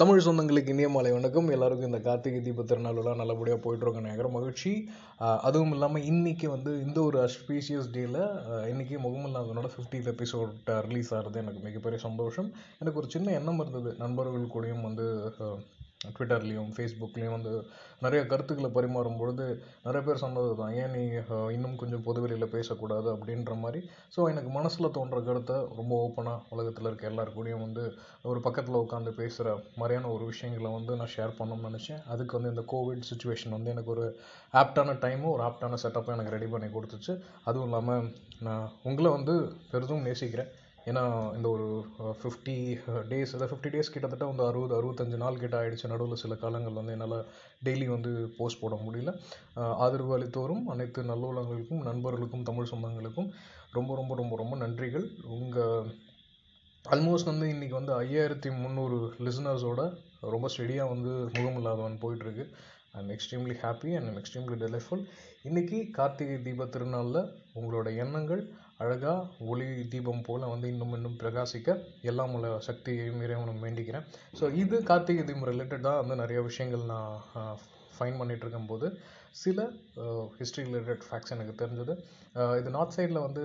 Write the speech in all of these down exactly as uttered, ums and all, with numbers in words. தமிழ் சொந்தங்களுக்கு இனிய மாலை வணக்கம். எல்லாருக்கும் இந்த கார்த்திகை தீப திருநாளெலாம் நல்லபடியாக போயிட்டுருக்கோன்னு நினைக்கிற மகிழ்ச்சி. அதுவும் இல்லாமல் இன்றைக்கி வந்து இந்த ஒரு அஸ்பீஷியஸ் டேயில் இன்றைக்கி முகமல்லாதனோட ஃபிஃப்டித் எபிசோட் ரிலீஸ் ஆகிறது எனக்கு மிகப்பெரிய சந்தோஷம். எனக்கு ஒரு சின்ன எண்ணம் இருந்தது, நண்பர்கள் கூடயும் வந்து ட்விட்டர்லேயும் ஃபேஸ்புக்லேயும் வந்து நிறைய கருத்துக்களை பரிமாறும் பொழுது நிறைய பேர் சொன்னது தான், ஏன் நீ இன்னும் கொஞ்சம் பொதுவெளியில் பேசக்கூடாது அப்படின்ற மாதிரி. ஸோ எனக்கு மனசில் தோன்ற கருத்தை ரொம்ப ஓப்பனாக உலகத்தில் இருக்க எல்லாருக்கூடையும் வந்து ஒரு பக்கத்தில் உட்காந்து பேசுகிற மாதிரியான ஒரு விஷயங்களை வந்து நான் ஷேர் பண்ணணும்னு நினச்சேன். அதுக்கு வந்து இந்த கோவிட் சுச்சுவேஷன் வந்து எனக்கு ஒரு ஆப்டான டைமும் ஒரு ஆப்டான செட்டப்பும் எனக்கு ரெடி பண்ணி கொடுத்துச்சு. அதுவும் இல்லாமல் நான் உங்களை வந்து பெரிதும் நேசிக்கிறேன். ஏன்னா இந்த ஒரு ஃபிஃப்டி டேஸ் இல்லை ஃபிஃப்டி டேஸ் கிட்டத்தட்ட வந்து அறுபது அறுபத்தஞ்சு நாள் கிட்ட ஆகிடுச்சு. நடுவில் சில காலங்கள் வந்து என்னால் டெய்லி வந்து போஸ்ட் போட முடியல. ஆதரவு அளித்தோறும் அனைத்து நல்லுள்ளங்களுக்கும், நண்பர்களுக்கும், தமிழ் சொந்தங்களுக்கும் ரொம்ப ரொம்ப ரொம்ப ரொம்ப நன்றிகள். உங்கள் ஆல்மோஸ்ட் வந்து இன்றைக்கி வந்து ஐயாயிரத்தி முந்நூறு லிசனர்ஸோட ரொம்ப ஸ்டெடியாக வந்து முகமில்லாதவன் போயிட்டுருக்கு. I am extremely happy and I'm extremely delightful. இன்றைக்கி கார்த்திகை தீப திருநாளில் உங்களோட எண்ணங்கள் அழகாக ஒளி தீபம் போல் வந்து இன்னும் இன்னும் பிரகாசிக்க எல்லாம் உள்ள சக்தியையும் இறைவனும் வேண்டிக்கிறேன். ஸோ இது கார்த்திகை தீபம் ரிலேட்டடாக வந்து நிறைய விஷயங்கள் நான் ஃபைன் பண்ணிகிட்டு இருக்கும்போது சில ஹிஸ்ட்ரி ரிலேட்டட் ஃபேக்ட்ஸ் எனக்கு தெரிஞ்சது. இது நார்த் சைடில் வந்து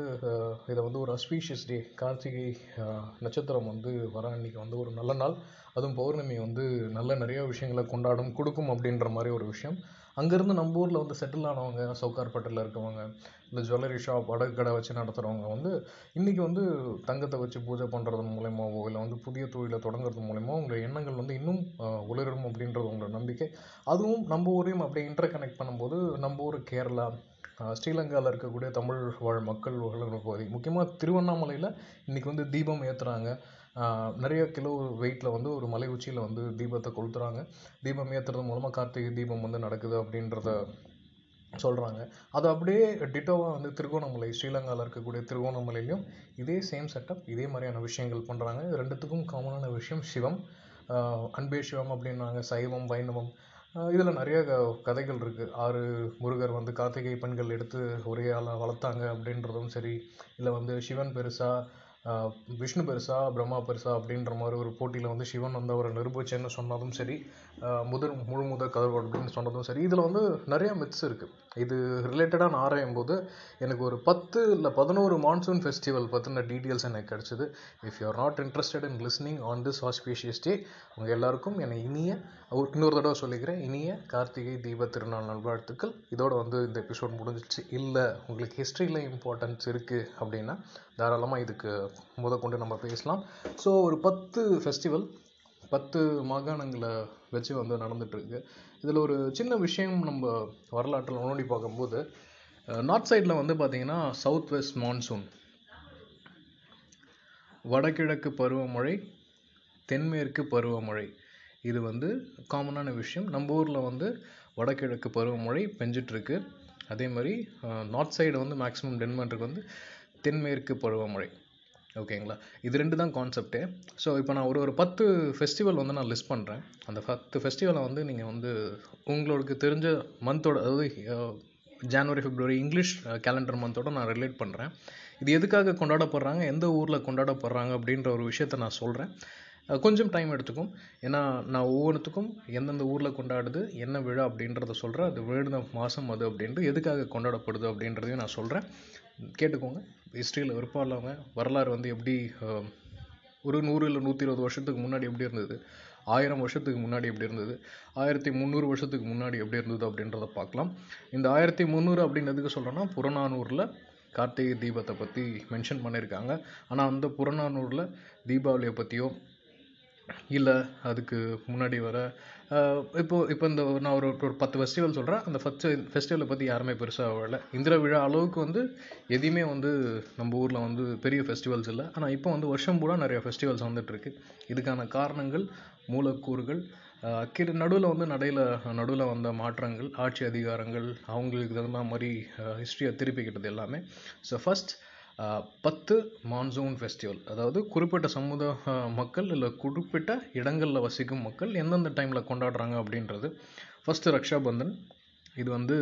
இதை வந்து ஒரு அஸ்பீஷியஸ் டே, கார்த்திகை நட்சத்திரம் வந்து வர அன்றைக்கி வந்து ஒரு நல்ல நாள், அதுவும் பௌர்ணமி வந்து நல்ல நிறைய விஷயங்களை கொண்டாடும் கொடுக்கும் அப்படின்ற மாதிரி ஒரு விஷயம். அங்கேருந்து நம்ம ஊரில் வந்து செட்டில் ஆனவங்க, சவுகார்பேட்டையில் இருக்கவங்க, இந்த ஜுவல்லரி ஷாப் அடகு கடை வச்சு நடத்துகிறவங்க வந்து இன்றைக்கி வந்து தங்கத்தை வச்சு பூஜை பண்ணுறது மூலயமாவோ இல்லை வந்து புதிய தொழிலை தொடங்குறது மூலயமா உங்களோட எண்ணங்கள் வந்து இன்னும் உலரும் அப்படின்றது உங்களோட நம்பிக்கை. அதுவும் நம்ம ஊரையும் அப்படியே இன்டர் கனெக்ட் பண்ணும்போது நம்ம ஊர் கேரளா, ஸ்ரீலங்காவில் இருக்கக்கூடிய தமிழ் வாழ் மக்கள் உள்ள பகுதி, முக்கியமாக திருவண்ணாமலையில் இன்றைக்கி வந்து தீபம் ஏற்றுறாங்க. நிறைய கிலோ வெயிட்டில் வந்து ஒரு மலை உச்சியில் வந்து தீபத்தை கொளுத்துறாங்க. தீபம் ஏற்றுறது மூலமாக கார்த்திகை தீபம் வந்து நடக்குது அப்படின்றத சொல்கிறாங்க. அது அப்படியே டிட்டோவாக வந்து திருகோணமலை, ஸ்ரீலங்காவில் இருக்கக்கூடிய திருகோணமலையிலையும் இதே சேம் செட்டப், இதே மாதிரியான விஷயங்கள் பண்ணுறாங்க. ரெண்டுத்துக்கும் காமனான விஷயம் சிவம், அன்பே சிவம் அப்படின்னாங்க. சைவம் வைணவம் இதில் நிறைய க கதைகள் இருக்குது. ஆறு முருகர் வந்து கார்த்திகை பெண்கள் எடுத்து ஒரே ஆளாக வளர்த்தாங்க அப்படின்றதும் சரி, இல்லை வந்து சிவன் பெருசா விஷ்ணு பெருசா பிரம்மா பெருசா அப்படின்ற மாதிரி ஒரு போட்டியில் வந்து சிவன் வந்து அவரை நிரூபிச்சேன்னு சொன்னதும் சரி, முதல் முழு முதல் கதவு அப்படின்னு சொன்னதும் சரி, இதில் வந்து நிறையா மித்ஸ் இருக்குது. இது ரிலேட்டடாக நான் ஆராயும் போது எனக்கு ஒரு பத்து இல்லை பதினோரு மான்சூன் ஃபெஸ்டிவல் பற்றின டீட்டெயில்ஸ் எனக்கு கிடச்சிது. If you are not interested in listening on this auspicious day, உங்கள் எல்லாருக்கும் என்னை இனிய இன்னொரு தடவை சொல்லிக்கிறேன், இனிய கார்த்திகை தீப திருநாள் நல்வாழ்த்துக்கள். இதோடு வந்து இந்த எபிசோட் முடிஞ்சிடுச்சு. இல்லை உங்களுக்கு ஹிஸ்ட்ரியில் இம்பார்ட்டன்ஸ் இருக்குது அப்படின்னா தாராளமாக இதுக்கு முத கொண்டு நம்ம பேசலாம். ஸோ ஒரு பத்து ஃபெஸ்டிவல் பத்து மாகாணங்களை வச்சு வந்து நடந்துகிட்ருக்கு. இதில் ஒரு சின்ன விஷயம் நம்ம வரலாற்றில் முன்னாடி பார்க்கும்போது நார்த் சைடில் வந்து பார்த்திங்கன்னா சவுத் வெஸ்ட் மான்சூன், வடகிழக்கு பருவமழை, தென்மேற்கு பருவமழை, இது வந்து காமனான விஷயம். நம்ம ஊரில் வந்து வடகிழக்கு பருவமழை பெஞ்சிட்ருக்கு. அதே மாதிரி நார்த் சைடு வந்து மேக்ஸிமம் டென்மார்க்கு வந்து தென்மேற்கு பருவமழை. ஓகேங்களா, இது ரெண்டு தான் கான்செப்டே. ஸோ இப்போ நான் ஒரு ஒரு பத்து ஃபெஸ்டிவல் வந்து நான் லிஸ்ட் பண்ணுறேன். அந்த பத்து ஃபெஸ்டிவலை வந்து நீங்கள் வந்து உங்களுக்கு தெரிஞ்ச மந்தோட, அதாவது ஜனவரி பிப்ரவரி இங்கிலீஷ் கேலண்டர் மந்தோட நான் ரிலேட் பண்ணுறேன். இது எதுக்காக கொண்டாடப்படுறாங்க, எந்த ஊரில் கொண்டாடப்படுறாங்க அப்படின்ற ஒரு விஷயத்தை நான் சொல்கிறேன். கொஞ்சம் டைம் எடுத்துக்கும், ஏன்னா நான் ஒவ்வொன்றுத்துக்கும் எந்தெந்த ஊரில் கொண்டாடுது, என்ன விழா அப்படின்றத சொல்கிறேன், அது விழுந்த மாதம் அது அப்படின்ட்டு எதுக்காக கொண்டாடப்படுது அப்படின்றதையும் நான் சொல்கிறேன். கேட்டுக்கோங்க. ஹிஸ்ட்ரியில் விருப்பம் இல்லாமல் வரலாறு வந்து எப்படி ஒரு நூறு இல்லை நூற்றி இருபது வருஷத்துக்கு முன்னாடி எப்படி இருந்தது, ஆயிரம் வருஷத்துக்கு முன்னாடி எப்படி இருந்தது, ஆயிரத்தி முந்நூறு வருஷத்துக்கு முன்னாடி எப்படி இருந்தது அப்படின்றத பார்க்கலாம். இந்த ஆயிரத்தி முந்நூறு அப்படின்னு எதுக்கு சொல்கிறேன்னா, புறநானூரில் கார்த்திகை தீபத்தை பற்றி மென்ஷன் பண்ணியிருக்காங்க. ஆனால் அந்த புறநானூரில் தீபாவளியை பற்றியோ இல்லை அதுக்கு முன்னாடி வர இப்போது இப்போ இந்த நான் ஒரு ஒரு பத்து ஃபெஸ்டிவல் சொல்கிறேன். அந்த ஃபஸ்ட்டு ஃபெஸ்டிவலை பற்றி யாருமே பெருசாக வரல. இந்திர விழா அளவுக்கு வந்து எதையுமே வந்து நம்ம ஊரில் வந்து பெரிய ஃபெஸ்டிவல்ஸ் இல்லை. ஆனால் இப்போ வந்து வருஷம் பூரா நிறைய ஃபெஸ்டிவல்ஸ் வந்துட்டுருக்கு. இதுக்கான காரணங்கள், மூலக்கூறுகள், கீழே நடுவில் வந்து நடையில் நடுவில் வந்த மாற்றங்கள், ஆட்சி அதிகாரங்கள், அவங்களுக்கு தகுந்த மாதிரி ஹிஸ்ட்ரியை திருப்பிக்கிட்டது எல்லாமே. ஸோ ஃபஸ்ட் பத்து மான்சூன் ஃபெஸ்டிவல், அதாவது குறிப்பிட்ட சமூக மக்கள் இல்லை குறிப்பிட்ட இடங்களில் வசிக்கும் மக்கள் எந்தெந்த டைமில் கொண்டாடுறாங்க அப்படின்றது. ஃபஸ்ட்டு ரக்ஷாபந்தன், இது வந்து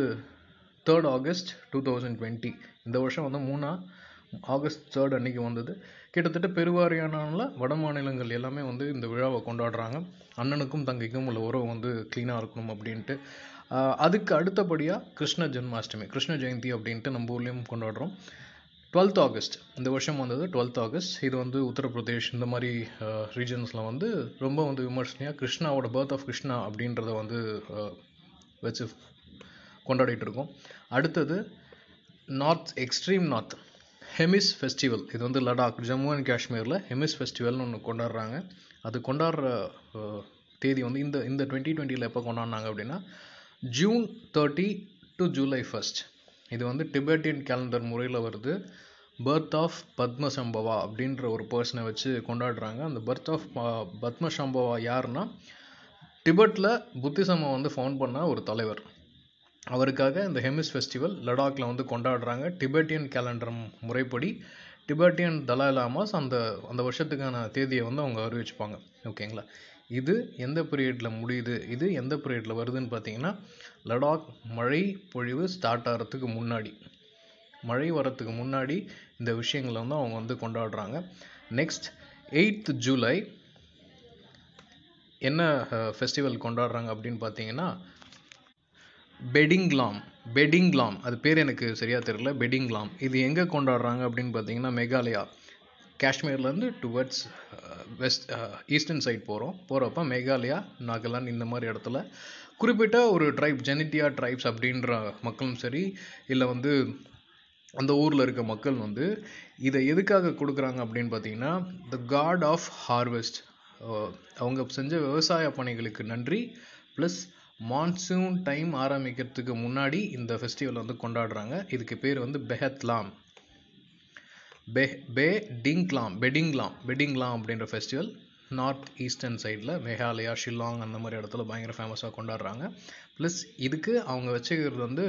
third August two thousand twenty, இந்த வருஷம் வந்து மூணா ஆகஸ்ட் தேர்ட் அன்றைக்கி வந்தது. கிட்டத்தட்ட பெருவாரியானால வட மாநிலங்கள் எல்லாமே வந்து இந்த விழாவை கொண்டாடுறாங்க. அண்ணனுக்கும் தங்கைக்கும் உள்ள உறவு வந்து க்ளீனாக இருக்கணும் அப்படின்ட்டு. அதுக்கு அடுத்தபடியாக கிருஷ்ண ஜென்மாஷ்டமி, கிருஷ்ண ஜெயந்தி அப்படின்ட்டு நம்ம ஊர்லேயும் கொண்டாடுறோம். டுவெல்த் ஆகஸ்ட் இந்த வருஷம் வந்தது டுவெல்த் ஆகஸ்ட். இது வந்து உத்தரப்பிரதேஷ் இந்த மாதிரி ரீஜன்ஸில் வந்து ரொம்ப வந்து விமர்சனையாக கிருஷ்ணாவோட பர்த் ஆஃப் கிருஷ்ணா அப்படின்றத வந்து வச்சு கொண்டாடிட்டு இருக்கோம். அடுத்தது north, extreme north Hemis festival. இது வந்து லடாக், ஜம்மு அண்ட் காஷ்மீரில் ஹெமிஸ் ஃபெஸ்டிவல்னு ஒன்று கொண்டாடுறாங்க. அது கொண்டாடுற தேதி வந்து இந்த இந்த டுவெண்ட்டி டுவெண்ட்டியில் எப்போ கொண்டாடினாங்க அப்படின்னா June thirty to July first. இது வந்து டிபெட்டியன் கேலண்டர் முறையில் வருது. பர்த் ஆஃப் பத்மசம்பவா அப்படின்ற ஒரு பர்சனை வச்சு கொண்டாடுறாங்க. அந்த பர்த் ஆஃப் பத்மசம்பவா யாருன்னா டிபெட்டில் புத்திசமம் வந்து ஃபவுண்ட் பண்ண ஒரு தலைவர். அவருக்காக இந்த ஹெமிஸ் ஃபெஸ்டிவல் லடாக்கில் வந்து கொண்டாடுறாங்க. டிபெட்டியன் கேலண்டர் முறைப்படி டிபெட்டியன் தலாய் லாமாஸ் அந்த அந்த வருஷத்துக்கான தேதியை வந்து அவங்க அறிவிச்சுப்பாங்க. ஓகேங்களா, இது எந்த பீரியடில் முடியுது, இது எந்த பீரியடில் வருதுன்னு பார்த்தீங்கன்னா லடாக் மழை பொழிவு ஸ்டார்ட் ஆகிறதுக்கு முன்னாடி, மழை வரத்துக்கு முன்னாடி இந்த விஷயங்களை வந்து அவங்க வந்து கொண்டாடுறாங்க. நெக்ஸ்ட் எயித்து ஜூலை என்ன ஃபெஸ்டிவல் கொண்டாடுறாங்க அப்படின்னு பார்த்தீங்கன்னா பெடிங்லாம், பெடிங்லாம் அது பேர் எனக்கு சரியாக தெரியல. பெடிங்லாம் இது எங்கே கொண்டாடுறாங்க அப்படின்னு பார்த்தீங்கன்னா மேகாலயா, காஷ்மீர்லேருந்து டுவர்ட்ஸ் வெஸ்ட் ஈஸ்டர்ன் சைட் போகிறோம். போகிறப்ப மேகாலயா, நாகாலாந்து இந்த மாதிரி இடத்துல குறிப்பிட்ட ஒரு ட்ரைப், ஜெனிட்டியா ட்ரைப்ஸ் அப்படின்ற மக்களும் சரி இல்லை வந்து அந்த ஊரில் இருக்க மக்கள் வந்து இதை எதுக்காக கொடுக்குறாங்க அப்படின்னு பார்த்தீங்கன்னா த காட் ஆஃப் ஹார்வெஸ்ட், அவங்க செஞ்ச விவசாய பணிகளுக்கு நன்றி, ப்ளஸ் மான்சூன் டைம் ஆரம்பிக்கிறதுக்கு முன்னாடி இந்த ஃபெஸ்டிவல் வந்து கொண்டாடுறாங்க. இதுக்கு பேர் வந்து பெஹத்லாம், பெ பெடிங்லாம் பெடிங்லாம் பெடிங்லாம் அப்படின்ற ஃபெஸ்டிவல் நார்த் ஈஸ்டர்ன் சைடில் மேகாலயா, ஷில்லாங் அந்த மாதிரி இடத்துல பயங்கர ஃபேமஸாக கொண்டாடுறாங்க. ப்ளஸ் இதுக்கு அவங்க வச்சுக்கிறது வந்து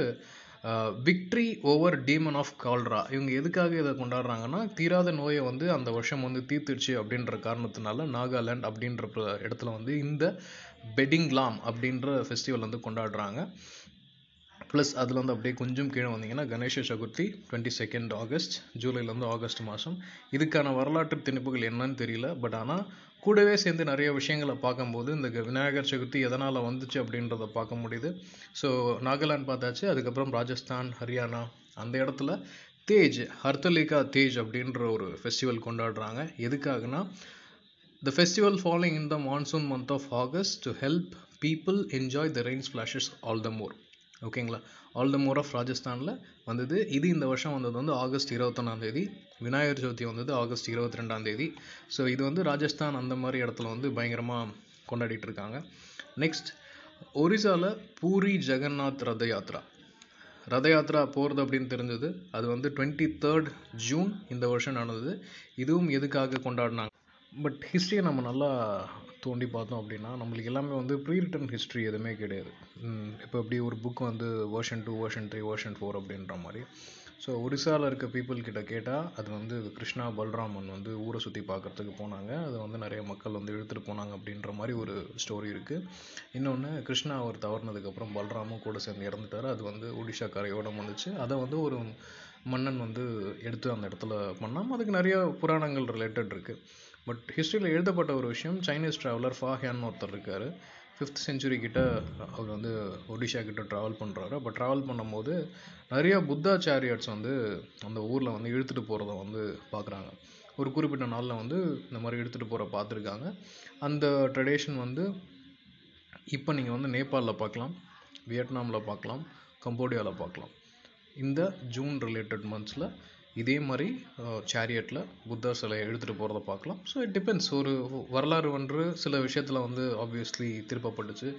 விக்ட்ரி ஓவர் டீமன் ஆஃப் கால்ரா. இவங்க எதுக்காக இதை கொண்டாடுறாங்கன்னா தீராத நோயை வந்து அந்த வருஷம் வந்து தீர்த்துடுச்சு அப்படின்ற காரணத்தினால நாகாலாண்ட் அப்படின்ற இடத்துல வந்து இந்த பெடிங்லாம் அப்படின்ற ஃபெஸ்டிவல் வந்து கொண்டாடுறாங்க. ப்ளஸ் அதில் வந்து அப்படியே கொஞ்சம் கீழே வந்தீங்கன்னா Ganesha Chaturthi twenty second August, ஜூலைலேருந்து ஆகஸ்ட் மாதம். இதுக்கான வரலாற்று திணிப்புகள் என்னன்னு தெரியல, பட் ஆனால் கூடவே சேர்ந்து நிறைய விஷயங்களை பார்க்கும்போது இந்த விநாயகர் சதுர்த்தி எதனால் வந்துச்சு அப்படின்றத பார்க்க முடியுது. ஸோ நாகாலாந்து பார்த்தாச்சு, அதுக்கப்புறம் ராஜஸ்தான், ஹரியானா அந்த இடத்துல தேஜ், ஹர்தலிகா தேஜ் அப்படின்ற ஒரு ஃபெஸ்டிவல் கொண்டாடுறாங்க. எதுக்காகனா The festival falling in the monsoon month of August to help people enjoy the rain splashes all the more. ஓகேங்களா, ஆல் த மோர் ஆஃப் ராஜஸ்தானில் வந்தது. இது இந்த வருஷம் வந்தது வந்து ஆகஸ்ட் இருபத்தொன்னாந்தேதி. விநாயகர் சதுர்த்தி வந்தது ஆகஸ்ட் இருபத்தி ரெண்டாந்தேதி. ஸோ இது வந்து ராஜஸ்தான் அந்த மாதிரி இடத்துல வந்து பயங்கரமாக கொண்டாடிட்டு இருக்காங்க. நெக்ஸ்ட் ஒரிசாவில் பூரி ஜெகநாத் ரத யாத்ரா, ரத யாத்திரா போகிறது அப்படின்னு தெரிஞ்சது. அது வந்து டுவெண்ட்டி தேர்ட் ஜூன் இந்த வருஷம் நடந்தது. இதுவும் எதுக்காக கொண்டாடினாங்க, பட் ஹிஸ்ட்ரியை நம்ம நல்லா தோண்டி பார்த்தோம் அப்படின்னா நம்மளுக்கு எல்லாமே வந்து ப்ரீ ரிட்டன் ஹிஸ்ட்ரி எதுவுமே கிடையாது. இப்போ அப்படி ஒரு புக் வந்து version two, version three, version four அப்படின்ற மாதிரி. ஸோ ஒரிசாவில் இருக்க பீப்புள் கிட்ட கேட்டால் அது வந்து கிருஷ்ணா பல்ராமன் வந்து ஊரை சுற்றி பார்க்குறதுக்கு போனாங்க, அது வந்து நிறைய மக்கள் வந்து இழுத்துட்டு போனாங்க அப்படின்ற மாதிரி ஒரு ஸ்டோரி இருக்குது. இன்னொன்று கிருஷ்ணா அவர் தவறினதுக்கப்புறம் பல்ராமும் கூட சேர்ந்து இறந்துட்டார். அது வந்து ஒடிஷா கரையோட வந்துச்சு. அதை வந்து ஒரு மன்னன் வந்து எடுத்து அந்த இடத்துல பண்ணாமல் அதுக்கு நிறைய புராணங்கள் ரிலேட்டட் இருக்குது. பட் ஹிஸ்ட்ரியில் எழுதப்பட்ட ஒரு விஷயம், சைனீஸ் ட்ராவலர் ஃபா ஹியான்னு ஒருத்தர் இருக்கார். ஃபிஃப்த் செஞ்சுரி கிட்ட அவர் வந்து ஒடிஷா கிட்ட ட்ராவல் பண்ணுறாரு. அப்போ ட்ராவல் பண்ணும்போது நிறையா புத்தா சேரியட்ஸ் வந்து அந்த ஊரில் வந்து இழுத்துட்டு போகிறத வந்து பார்க்குறாங்க. ஒரு குறிப்பிட்ட நாளில் வந்து இந்த மாதிரி இழுத்துட்டு போகிற பார்த்துருக்காங்க. அந்த ட்ரெடிஷன் வந்து இப்போ நீங்கள் வந்து நேபாளில் பார்க்கலாம், வியட்நாமில் பார்க்கலாம், கம்போடியாவில் பார்க்கலாம். இந்த ஜூன் ரிலேட்டட் மந்த்ஸில் இதே மாதிரி சேரியட்டில் புத்தா சிலையை எடுத்துகிட்டு போகிறத பார்க்கலாம். ஸோ இட் டிபெண்ட்ஸ், ஒரு வரலாறு ஒன்று சில விஷயத்தில் வந்து ஆப்வியஸ்லி திருப்பப்பட்டுச்சு.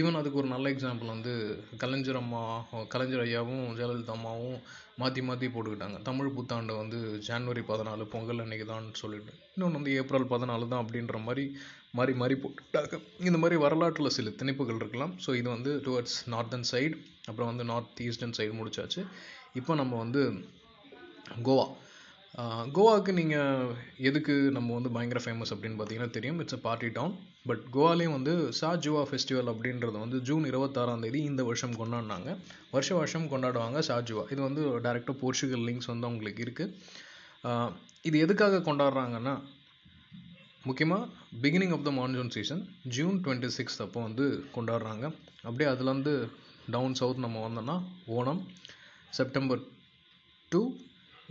ஈவன் அதுக்கு ஒரு நல்ல எக்ஸாம்பிள் வந்து கலைஞர் அம்மா, கலைஞர் ஐயாவும் ஜெயலலிதா அம்மாவும் மாற்றி மாற்றி போட்டுக்கிட்டாங்க. தமிழ் புத்தாண்டு வந்து ஜான்வரி பதினாலு பொங்கல் அன்றைக்கி தான் சொல்லிட்டு, இன்னொன்று வந்து ஏப்ரல் பதினாலு தான் அப்படின்ற மாதிரி மாறி மாறி போட்டுட்டாங்க. இந்த மாதிரி வரலாற்றில் சில திணிப்புகள் இருக்கலாம். ஸோ இது வந்து டுவர்ட்ஸ் நார்த்தன் சைடு, அப்புறம் வந்து நார்த் ஈஸ்டர்ன் சைடு முடிச்சாச்சு. இப்போ நம்ம வந்து கோவா. கோவாவுக்கு நீங்கள் எதுக்கு நம்ம வந்து பயங்கர ஃபேமஸ் அப்படின்னு பார்த்தீங்கன்னா தெரியும், it's a party town. But கோவாலேயும் வந்து சா ஜுவா ஃபெஸ்டிவல் அப்படின்றது வந்து ஜூன் இருபத்தாறாந்தேதி இந்த வருஷம் கொண்டாடினாங்க. வருஷ வருஷம் கொண்டாடுவாங்க சா ஜுவா. இது வந்து டேரெக்டாக போர்ச்சுகல் லிங்க்ஸ் வந்து அவங்களுக்கு இருக்குது. இது எதுக்காக கொண்டாடுறாங்கன்னா, முக்கியமாக beginning of the monsoon season June twenty sixth அப்போ வந்து கொண்டாடுறாங்க. அப்படியே அதுலேருந்து டவுன் சவுத் நம்ம வந்தோம்னா ஓணம் செப்டம்பர் டூ.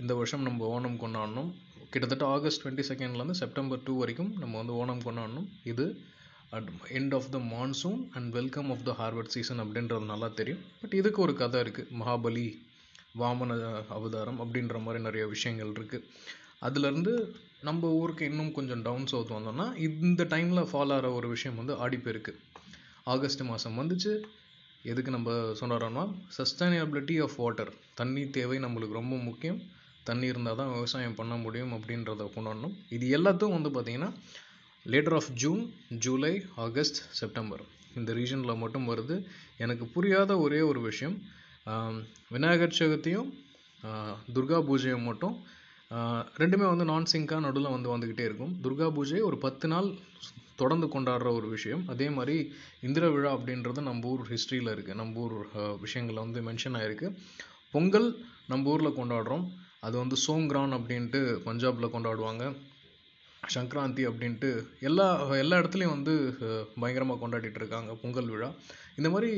இந்த வருஷம் நம்ம ஓணம் கொண்டாடணும். கிட்டத்தட்ட ஆகஸ்ட் டுவெண்ட்டி செகண்ட்லேருந்து செப்டம்பர் டூ வரைக்கும் நம்ம வந்து ஓணம் கொண்டாடணும். இது at end of the monsoon and welcome of the harvest season அப்படின்றது நல்லா தெரியும். பட் இதுக்கு ஒரு கதை இருக்குது. மகாபலி, வாமன அவதாரம் அப்படின்ற மாதிரி நிறைய விஷயங்கள் இருக்குது. அதுலேருந்து நம்ம ஊருக்கு இன்னும் கொஞ்சம் டவுன் சவுத் வந்தோம்னா இந்த டைமில் ஃபாலோ ஆகிற ஒரு விஷயம் வந்து ஆடிப்பெருக்கு. ஆகஸ்ட் மாதம் வந்துச்சு. எதுக்கு நம்ம சொன்னோம்னா, சஸ்டைனபிலிட்டி ஆஃப் வாட்டர், தண்ணி தேவை நம்மளுக்கு ரொம்ப முக்கியம். தண்ணி இருந்தால் தான் விவசாயம் பண்ண முடியும் அப்படின்றத கொண்டாடணும். இது எல்லாத்தையும் வந்து பார்த்திங்கன்னா later of June, July, August, September இந்த ரீஜனில் மட்டும் வருது. எனக்கு புரியாத ஒரே ஒரு விஷயம், விநாயகர் சதுர்த்தியும் துர்கா பூஜையும் மட்டும் ரெண்டுமே வந்து நான் சிங்காக நடுவில் வந்து வந்துக்கிட்டே இருக்கும். துர்கா பூஜை ஒரு பத்து நாள் தொடர்ந்து கொண்டாடுற ஒரு விஷயம். அதே மாதிரி இந்திர விழா அப்படின்றது நம்ம ஊர் ஹிஸ்ட்ரியில் இருக்குது, நம்ம ஊர் விஷயங்களில் வந்து மென்ஷன் ஆகிருக்கு. பொங்கல் நம்ம ஊரில் கொண்டாடுறோம், அது வந்து சோங்ரான் அப்படின்ட்டு பஞ்சாபில் கொண்டாடுவாங்க. சங்கராந்தி அப்படின்ட்டு எல்லா எல்லா இடத்துலையும் வந்து பயங்கரமாக கொண்டாடிட்டு இருக்காங்க பொங்கல் விழா. இந்த மாதிரி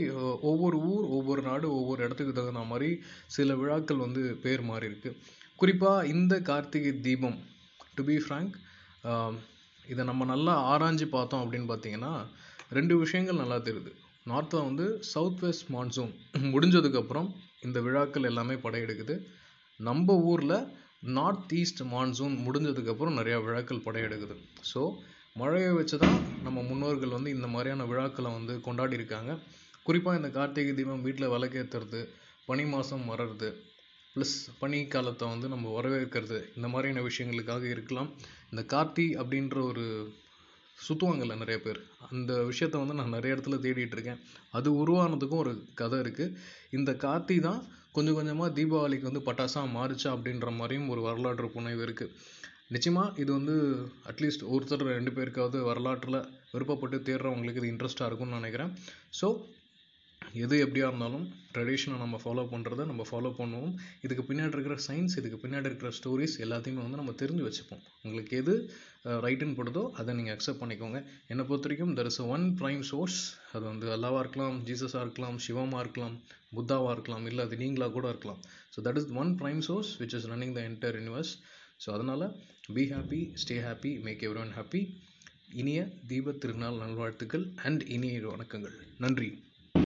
ஒவ்வொரு ஊர், ஒவ்வொரு நாடு, ஒவ்வொரு இடத்துக்கு தகுந்த மாதிரி சில விழாக்கள் வந்து பேர் மாறி இருக்கு. குறிப்பாக இந்த Karthigai Deepam, to be frank, இதை நம்ம நல்லா ஆராய்ஞ்சு பார்த்தோம் அப்படின்னு பார்த்தீங்கன்னா ரெண்டு விஷயங்கள் நல்லா தெரியுது. நார்த்தில் வந்து சவுத் வெஸ்ட் மான்சூன் முடிஞ்சதுக்கப்புறம் இந்த விழாக்கள் எல்லாமே படையெடுக்குது. நம்ம ஊரில் நார்த் ஈஸ்ட் மான்சூன் முடிஞ்சதுக்கப்புறம் நிறையா விழாக்கள் படையெடுக்குது. ஸோ மழையை வச்சு தான் நம்ம முன்னோர்கள் வந்து இந்த மாதிரியான விழாக்களை வந்து கொண்டாடி இருக்காங்க. குறிப்பாக இந்த கார்த்திகை தீபம் வீட்டில் விளக்கேற்றுறது, பனி மாதம் வர்றது, ப்ளஸ் பனி காலத்தை வந்து நம்ம வரவேற்கிறது, இந்த மாதிரியான விஷயங்களுக்காக இருக்கலாம். இந்த கார்த்தி அப்படின்ற ஒரு சுற்றுவாங்கள்ல நிறைய பேர், அந்த விஷயத்த வந்து நான் நிறைய இடத்துல தேடிட்டு இருக்கேன். அது உருவானதுக்கும் ஒரு கதை இருக்குது. இந்த கார்த்தி தான் கொஞ்சம் கொஞ்சமாக தீபாவளிக்கு வந்து பட்டாசாக மாறிச்சா அப்படின்ற மாதிரியும் ஒரு வரலாற்று புனைவு இருக்குது. நிச்சயமாக இது வந்து அட்லீஸ்ட் ஒருத்தர் ரெண்டு பேருக்காவது வரலாற்றில் விருப்பப்பட்டு தேடுறவங்களுக்கு இது இன்ட்ரெஸ்ட்டாக இருக்கும்னு நினைக்கிறேன். ஸோ எது எப்படியாக இருந்தாலும் ட்ரெடிஷனை நம்ம ஃபாலோ பண்ணுறதை நம்ம ஃபாலோ பண்ணுவோம். இதுக்கு பின்னாடி இருக்கிற சயின்ஸ், இதுக்கு பின்னாடி இருக்கிற ஸ்டோரிஸ் எல்லாத்தையுமே வந்து நம்ம தெரிஞ்சு வச்சுப்போம். உங்களுக்கு எது ரைட்டுன்னு போடுதோ அதை நீங்கள் அக்செப்ட் பண்ணிக்கோங்க. என்னை பொறுத்த வரைக்கும் there is one prime source. அது வந்து அல்லாவாக இருக்கலாம், ஜீசஸாக இருக்கலாம், சிவமாக இருக்கலாம், புத்தாவாக இருக்கலாம், இல்லை அது நீங்களாக கூட இருக்கலாம். So that is one prime source which is running the entire universe. So அதனால் be happy, stay happy, make everyone happy. இனிய தீபத் திருநாள் நல்வாழ்த்துக்கள் அண்ட் இனிய வணக்கங்கள். நன்றி.